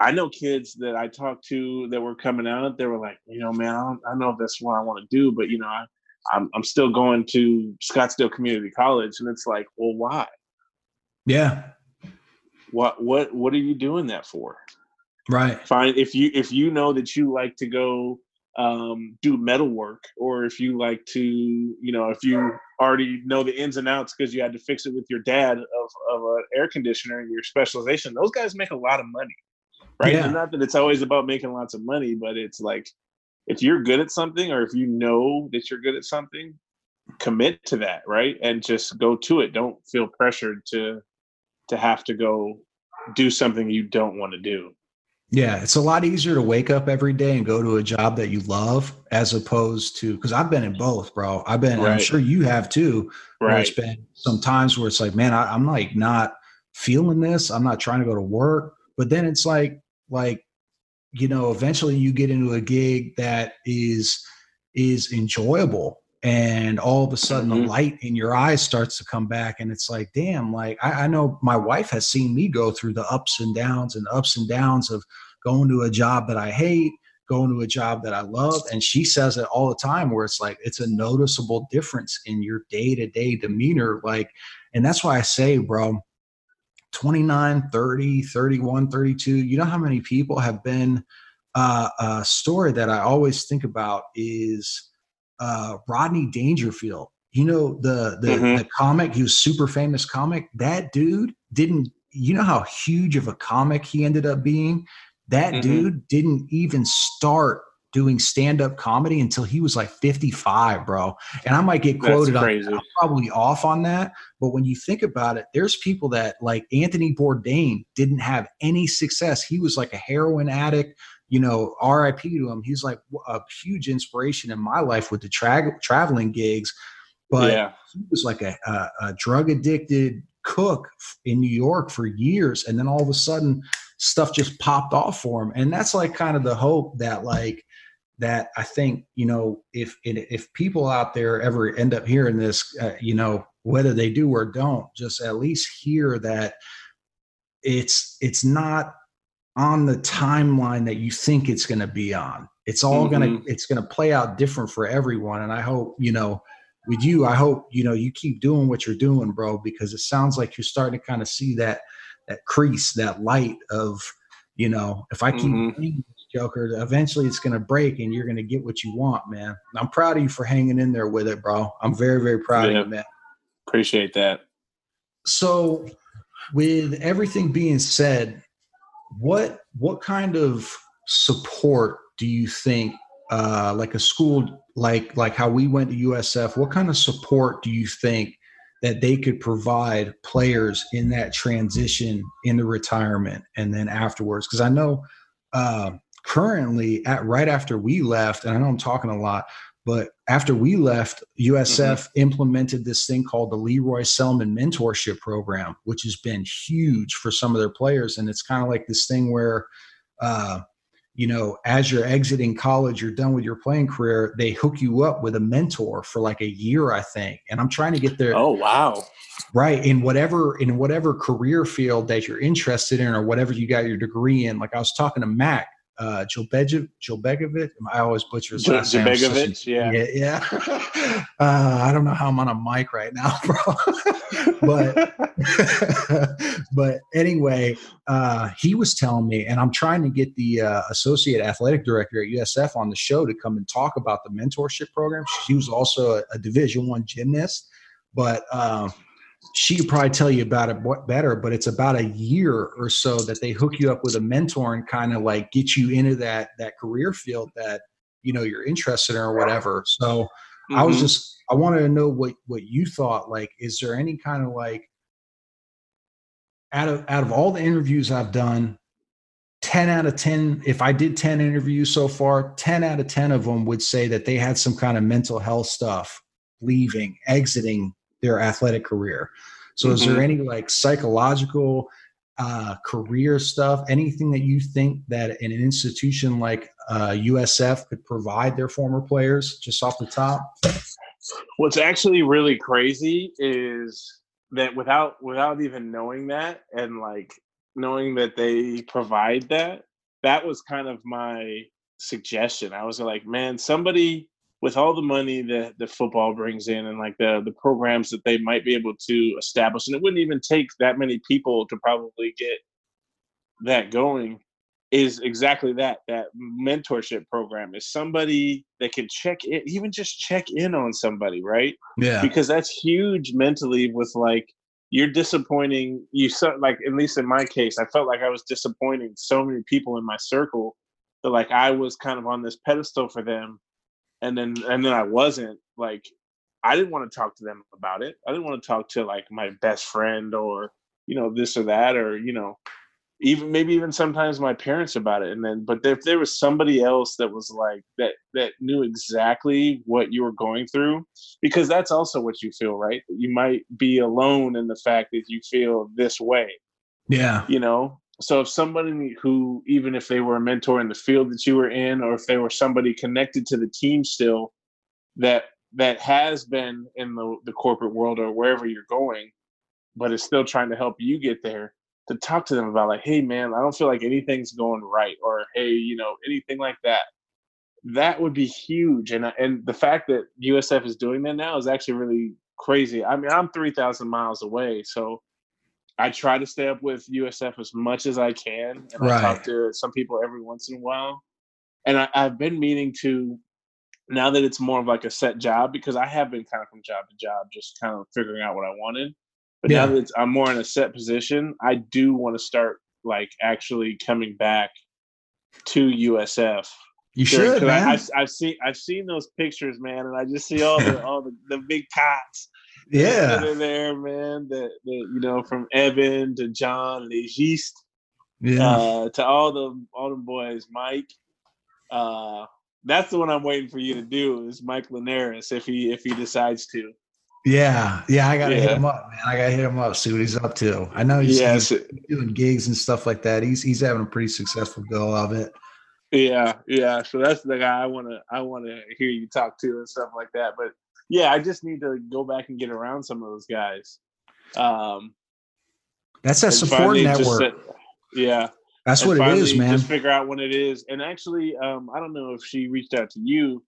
I know kids that I talked to that were coming out, they were like, you know, man, I know that's what I want to do, but, you know, I'm still going to Scottsdale Community College. And it's like, well, why? Yeah. What are you doing that for? Right. Fine. If you know that you like to go do metal work, or if you like to, you know, if you already know the ins and outs because you had to fix it with your dad of an air conditioner and your specialization, those guys make a lot of money. Right. Yeah. And not that it's always about making lots of money, but it's like, if you're good at something, or if you know that you're good at something, commit to that, right? And just go to it. Don't feel pressured to have to go do something you don't want to do. Yeah, it's a lot easier to wake up every day and go to a job that you love, as opposed to, because I've been in both, bro. I've been, right. I'm sure you have too. Right. There's been some times where it's like, man, I'm like not feeling this. I'm not trying to go to work. But then it's like, you know, eventually you get into a gig that is enjoyable, and all of a sudden the light in your eyes starts to come back. And it's like, damn, like I know my wife has seen me go through the ups and downs of going to a job that I hate, going to a job that I love. And she says it all the time, where it's like, it's a noticeable difference in your day-to-day demeanor. Like, and that's why I say, bro, 29, 30, 31, 32. You know how many people have been, a story that I always think about is Rodney Dangerfield. You know, the comic, he was super famous comic. That dude didn't, you know how huge of a comic he ended up being? That dude didn't even start doing stand-up comedy until he was like 55, bro. And I might get quoted on that. I'm probably off on that. But when you think about it, there's people that, like Anthony Bourdain, didn't have any success. He was like a heroin addict, you know, RIP to him. He's like a huge inspiration in my life with the traveling gigs. But he was like a drug-addicted cook in New York for years. And then all of a sudden, stuff just popped off for him. And that's like kind of the hope that, like, that I think, you know, if people out there ever end up hearing this, you know, whether they do or don't, just at least hear that it's not on the timeline that you think it's going to be on. It's all going to play out different for everyone. And I hope, you know, with you, I hope, you know, you keep doing what you're doing, bro, because it sounds like you're starting to kind of see that crease, that light of, you know, if I keep doing this joker, eventually it's going to break and you're going to get what you want, man. I'm proud of you for hanging in there with it, bro. I'm very, very proud of you, man. Appreciate that. So with everything being said, what kind of support do you think, like a school, like how we went to USF, what kind of support do you think that they could provide players in that transition into retirement and then afterwards? Because I know currently, right after we left, and I know I'm talking a lot, but after we left, USF implemented this thing called the Leroy Selman Mentorship Program, which has been huge for some of their players. And it's kind of like this thing where, you know, as you're exiting college, you're done with your playing career, they hook you up with a mentor for like a year, I think. And I'm trying to get there. Oh, wow. Right. In whatever career field that you're interested in, or whatever you got your degree in. Like I was talking to Mac, Jilbegovic. I always butcher his last name. Jilbegovic, yeah. I don't know how I'm on a mic right now, bro. But anyway, he was telling me, and I'm trying to get the associate athletic director at USF on the show to come and talk about the mentorship program. She was also a Division I gymnast, but she could probably tell you about it better, but it's about a year or so that they hook you up with a mentor and kind of like get you into that career field that, you know, you're interested in or whatever. So I wanted to know what you thought. Like, is there any kind of like, out of all the interviews I've done, 10 out of 10, if I did 10 interviews so far, 10 out of 10 of them would say that they had some kind of mental health stuff, exiting their athletic career. So is there any like psychological career stuff, anything that you think that in an institution like USF could provide their former players just off the top? What's actually really crazy is that without even knowing that, and like knowing that they provide that, that was kind of my suggestion. I was like, man, somebody with all the money that the football brings in and like the programs that they might be able to establish, and it wouldn't even take that many people to probably get that going, is exactly that mentorship program is somebody that can check in, even just check in on somebody, right? Yeah. Because that's huge mentally with like, you're disappointing, like, at least in my case, I felt like I was disappointing so many people in my circle that like I was kind of on this pedestal for them. And then I wasn't, like, I didn't want to talk to them about it. I didn't want to talk to like my best friend or, you know, this or that, or, you know, even sometimes my parents about it. And then, but if there was somebody else that was like that knew exactly what you were going through, because that's also what you feel, right? You might be alone in the fact that you feel this way. Yeah. You know, so if somebody who, even if they were a mentor in the field that you were in, or if they were somebody connected to the team still that has been in the corporate world or wherever you're going, but is still trying to help you get there, to talk to them about like, hey man, I don't feel like anything's going right, or hey, you know, anything like that. That would be huge. And the fact that USF is doing that now is actually really crazy. I mean, I'm 3,000 miles away, so I try to stay up with USF as much as I can. And right. I talk to some people every once in a while. And I've been meaning to, now that it's more of like a set job, because I have been kind of from job to job, just kind of figuring out what I wanted. But yeah. Now that I'm more in a set position, I do want to start like actually coming back to USF. You should, man. I've seen those pictures, man, and I just see all the big tots. Yeah, that are there, man. That you know, from Evan to John Legiste, to all the boys, Mike. That's the one I'm waiting for you to do is Mike Linares if he decides to. Yeah, I gotta hit him up, man. I gotta hit him up, see what he's up to. I know he's doing gigs and stuff like that. He's having a pretty successful go of it. Yeah. So that's the guy I wanna hear you talk to and stuff like that. But yeah, I just need to go back and get around some of those guys. That's that support network. That's what it is, man. Just figure out when it is. And actually, I don't know if she reached out to you,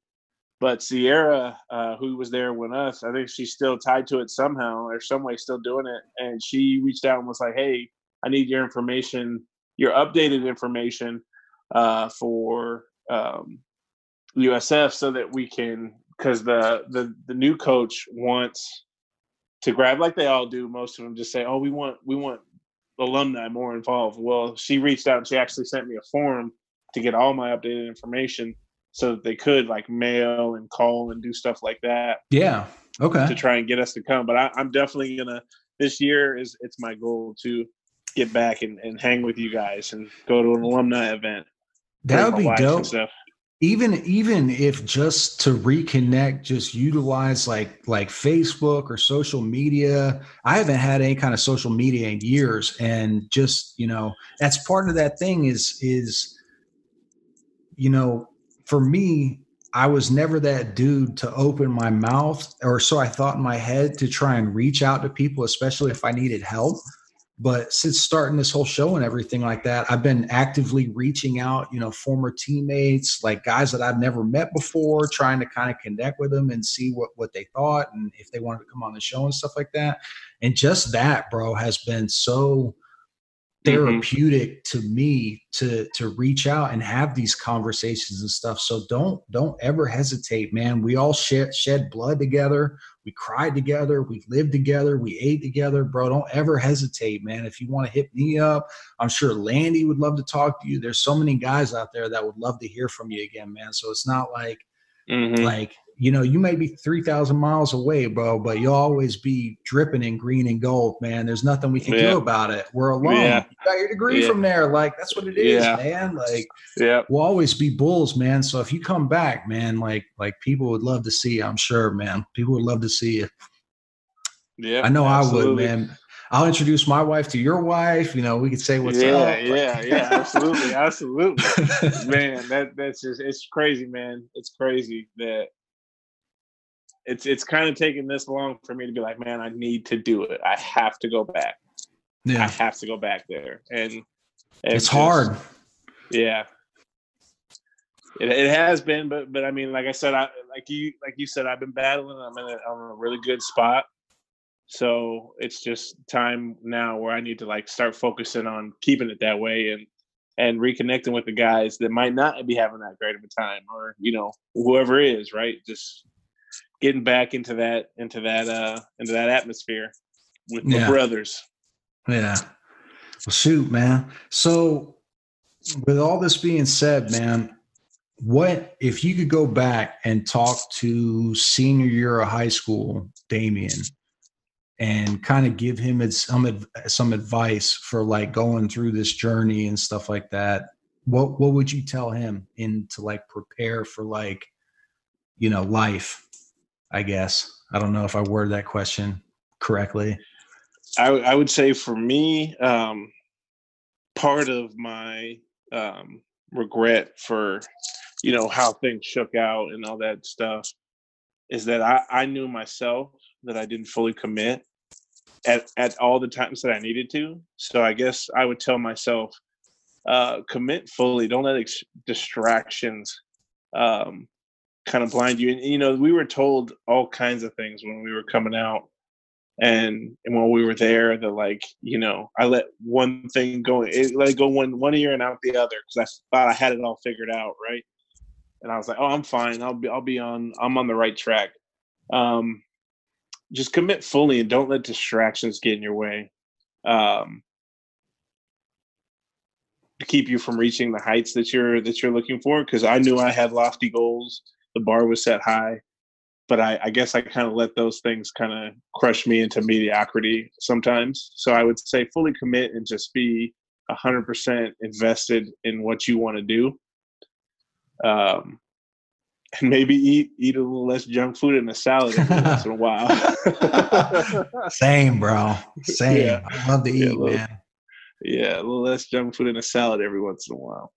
but Sierra, who was there with us, I think she's still tied to it somehow or some way, still doing it. And she reached out and was like, hey, I need your information, your updated information for USF so that we can, because the new coach wants to grab, like they all do, most of them just say, oh, we want alumni more involved. Well, she reached out and she actually sent me a form to get all my updated information, so that they could like mail and call and do stuff like that. Yeah. Okay. To try and get us to come. But I'm definitely gonna, this year it's my goal to get back and hang with you guys and go to an alumni event. That would be dope. Even if just to reconnect, just utilize like Facebook or social media. I haven't had any kind of social media in years, and just, you know, that's part of that thing is, you know, for me, I was never that dude to open my mouth, or so I thought in my head, to try and reach out to people, especially if I needed help. But since starting this whole show and everything like that, I've been actively reaching out, you know, former teammates, like guys that I've never met before, trying to kind of connect with them and see what they thought and if they wanted to come on the show and stuff like that. And just that, bro, has been so therapeutic to me to reach out and have these conversations and stuff. So don't ever hesitate, man. We all shed blood together. We cried together. We lived together. We ate together, bro. Don't ever hesitate, man. If you want to hit me up, I'm sure Landy would love to talk to you. There's so many guys out there that would love to hear from you again, man. So it's not like, like, you know, you may be 3,000 miles away, bro, but you'll always be dripping in green and gold, man. There's nothing we can do about it. We're alone. Yeah. You got your degree from there. Like, that's what it is, man. Like, we'll always be bulls, man. So if you come back, man, like people would love to see you, I'm sure, man. People would love to see you. Yeah, I know absolutely. I would, man. I'll introduce my wife to your wife. You know, we could say what's up. Yeah, absolutely. Absolutely. Man, that's just, it's crazy, man. It's crazy that it's kind of taking this long for me to be like, man, I need to do it. I have to go back. Yeah. I have to go back there. And it's hard. Yeah. It has been, but I mean, like I said, like you said, I've been battling. I'm in a really good spot. So it's just time now where I need to like start focusing on keeping it that way and reconnecting with the guys that might not be having that great of a time, or, you know, whoever is, right. Just getting back into that atmosphere with my brothers. Yeah. Well, shoot, man. So with all this being said, man, what if you could go back and talk to senior year of high school Damian and kind of give him some advice for like going through this journey and stuff like that, what would you tell him to like prepare for, like, you know, life, I guess? I don't know if I worded that question correctly. I would say for me, part of my regret for, you know, how things shook out and all that stuff is that I knew myself that I didn't fully commit at all the times that I needed to. So I guess I would tell myself, commit fully. Don't let distractions kind of blind you. And, you know, we were told all kinds of things when we were coming out and when we were there, that, like, you know, I let one thing go, one ear and out the other, because I thought I had it all figured out, right? And I was like, oh, I'm fine. I'm on the right track. Just commit fully and don't let distractions get in your way to keep you from reaching the heights that you're looking for. Because I knew I had lofty goals. The bar was set high. But I guess I kind of let those things kind of crush me into mediocrity sometimes. So I would say fully commit and just be 100% invested in what you want to do. And maybe eat a little less junk food and a salad every once in a while. Same, bro. Same. Yeah. I love to eat, man. Yeah, a little less junk food and a salad every once in a while.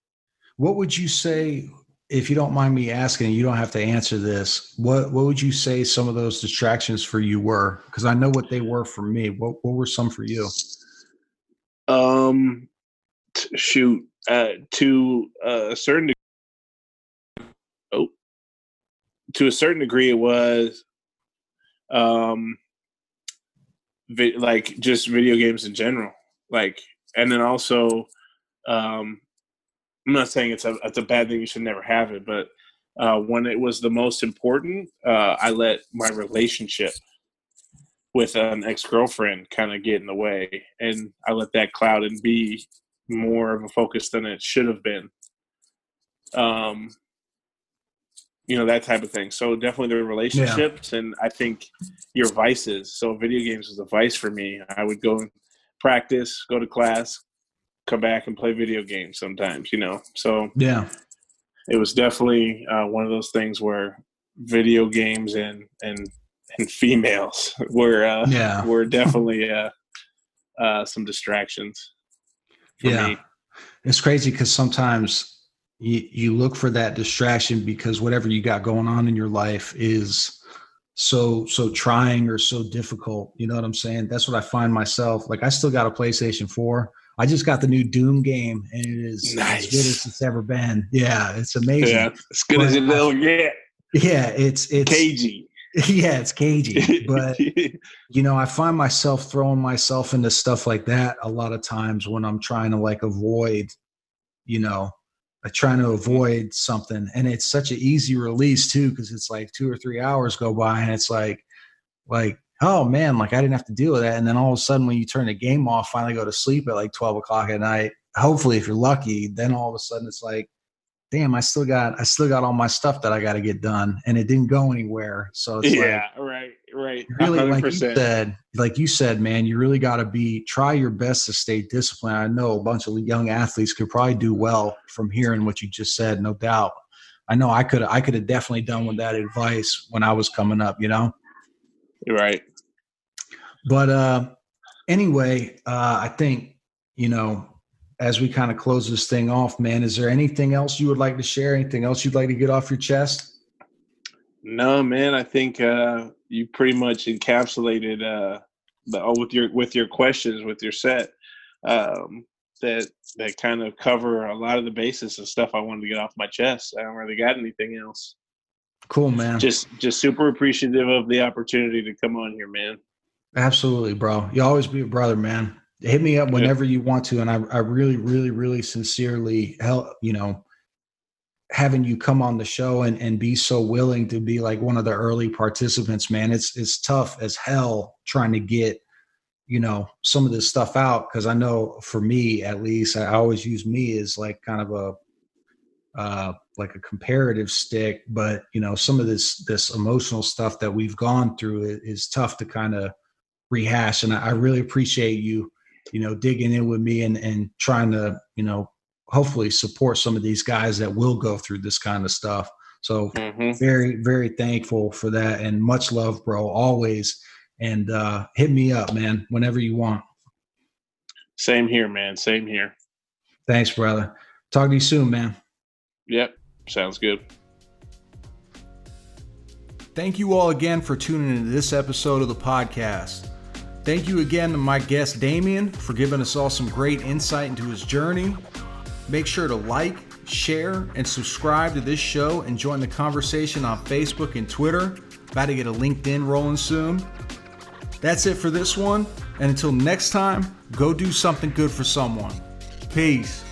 What would you say, if you don't mind me asking, you don't have to answer this, what would you say some of those distractions for you were? Because I know what they were for me. What were some for you? To a certain degree, it was like just video games in general. Like, and then also, I'm not saying it's a bad thing, you should never have it, but when it was the most important, I let my relationship with an ex-girlfriend kind of get in the way, and I let that cloud and be more of a focus than it should have been. You know, that type of thing. So definitely the relationships, and I think your vices. So video games was a vice for me. I would go and practice, go to class, come back and play video games sometimes, you know? So yeah, it was definitely one of those things where video games and females were definitely some distractions for me. It's crazy, because sometimes you look for that distraction because whatever you got going on in your life is so trying or so difficult. You know what I'm saying? That's what I find myself. Like, I still got a PlayStation 4. I just got the new Doom game, and it is nice. As good as it's ever been. Yeah, it's amazing. Yeah, as good as it'll get. Yeah, it's cagey. Yeah, it's cagey. But, you know, I find myself throwing myself into stuff like that a lot of times when I'm trying to, like, avoid, you know, trying to avoid something. And it's such an easy release, too, because it's like 2 or 3 hours go by, and it's like, oh man, like, I didn't have to deal with that. And then all of a sudden, when you turn the game off, finally go to sleep at like 12 o'clock at night, hopefully, if you're lucky, then all of a sudden it's like, damn, I still got all my stuff that I got to get done, and it didn't go anywhere. So it's right. Really, 100%. Like you said, man, you really got to try your best to stay disciplined. I know a bunch of young athletes could probably do well from hearing what you just said, no doubt. I know I could have definitely done with that advice when I was coming up, you know? Right. But anyway, I think, you know, as we kind of close this thing off, man, is there anything else you would like to share? Anything else you'd like to get off your chest? No, man, I think you pretty much encapsulated with your questions, with your set, that kind of cover a lot of the basis of stuff I wanted to get off my chest. I don't really got anything else. Cool, man. Just super appreciative of the opportunity to come on here, man. Absolutely, bro. You always be a brother, man. Hit me up whenever you want to. And I really, really, really sincerely help, you know, having you come on the show and be so willing to be like one of the early participants, man. It's tough as hell trying to get, you know, some of this stuff out. Cause I know for me, at least, I always use me as like kind of a comparative stick, but you know, some of this emotional stuff that we've gone through is tough to kind of rehash. And I really appreciate you, you know, digging in with me and trying to, you know, hopefully support some of these guys that will go through this kind of stuff. So very, very thankful for that. And much love, bro, always. And hit me up, man, whenever you want. Same here, man. Same here. Thanks, brother. Talk to you soon, man. Yep. Sounds good. Thank you all again for tuning into this episode of the podcast. Thank you again to my guest, Damian, for giving us all some great insight into his journey. Make sure to like, share, and subscribe to this show and join the conversation on Facebook and Twitter. About to get a LinkedIn rolling soon. That's it for this one. And until next time, go do something good for someone. Peace.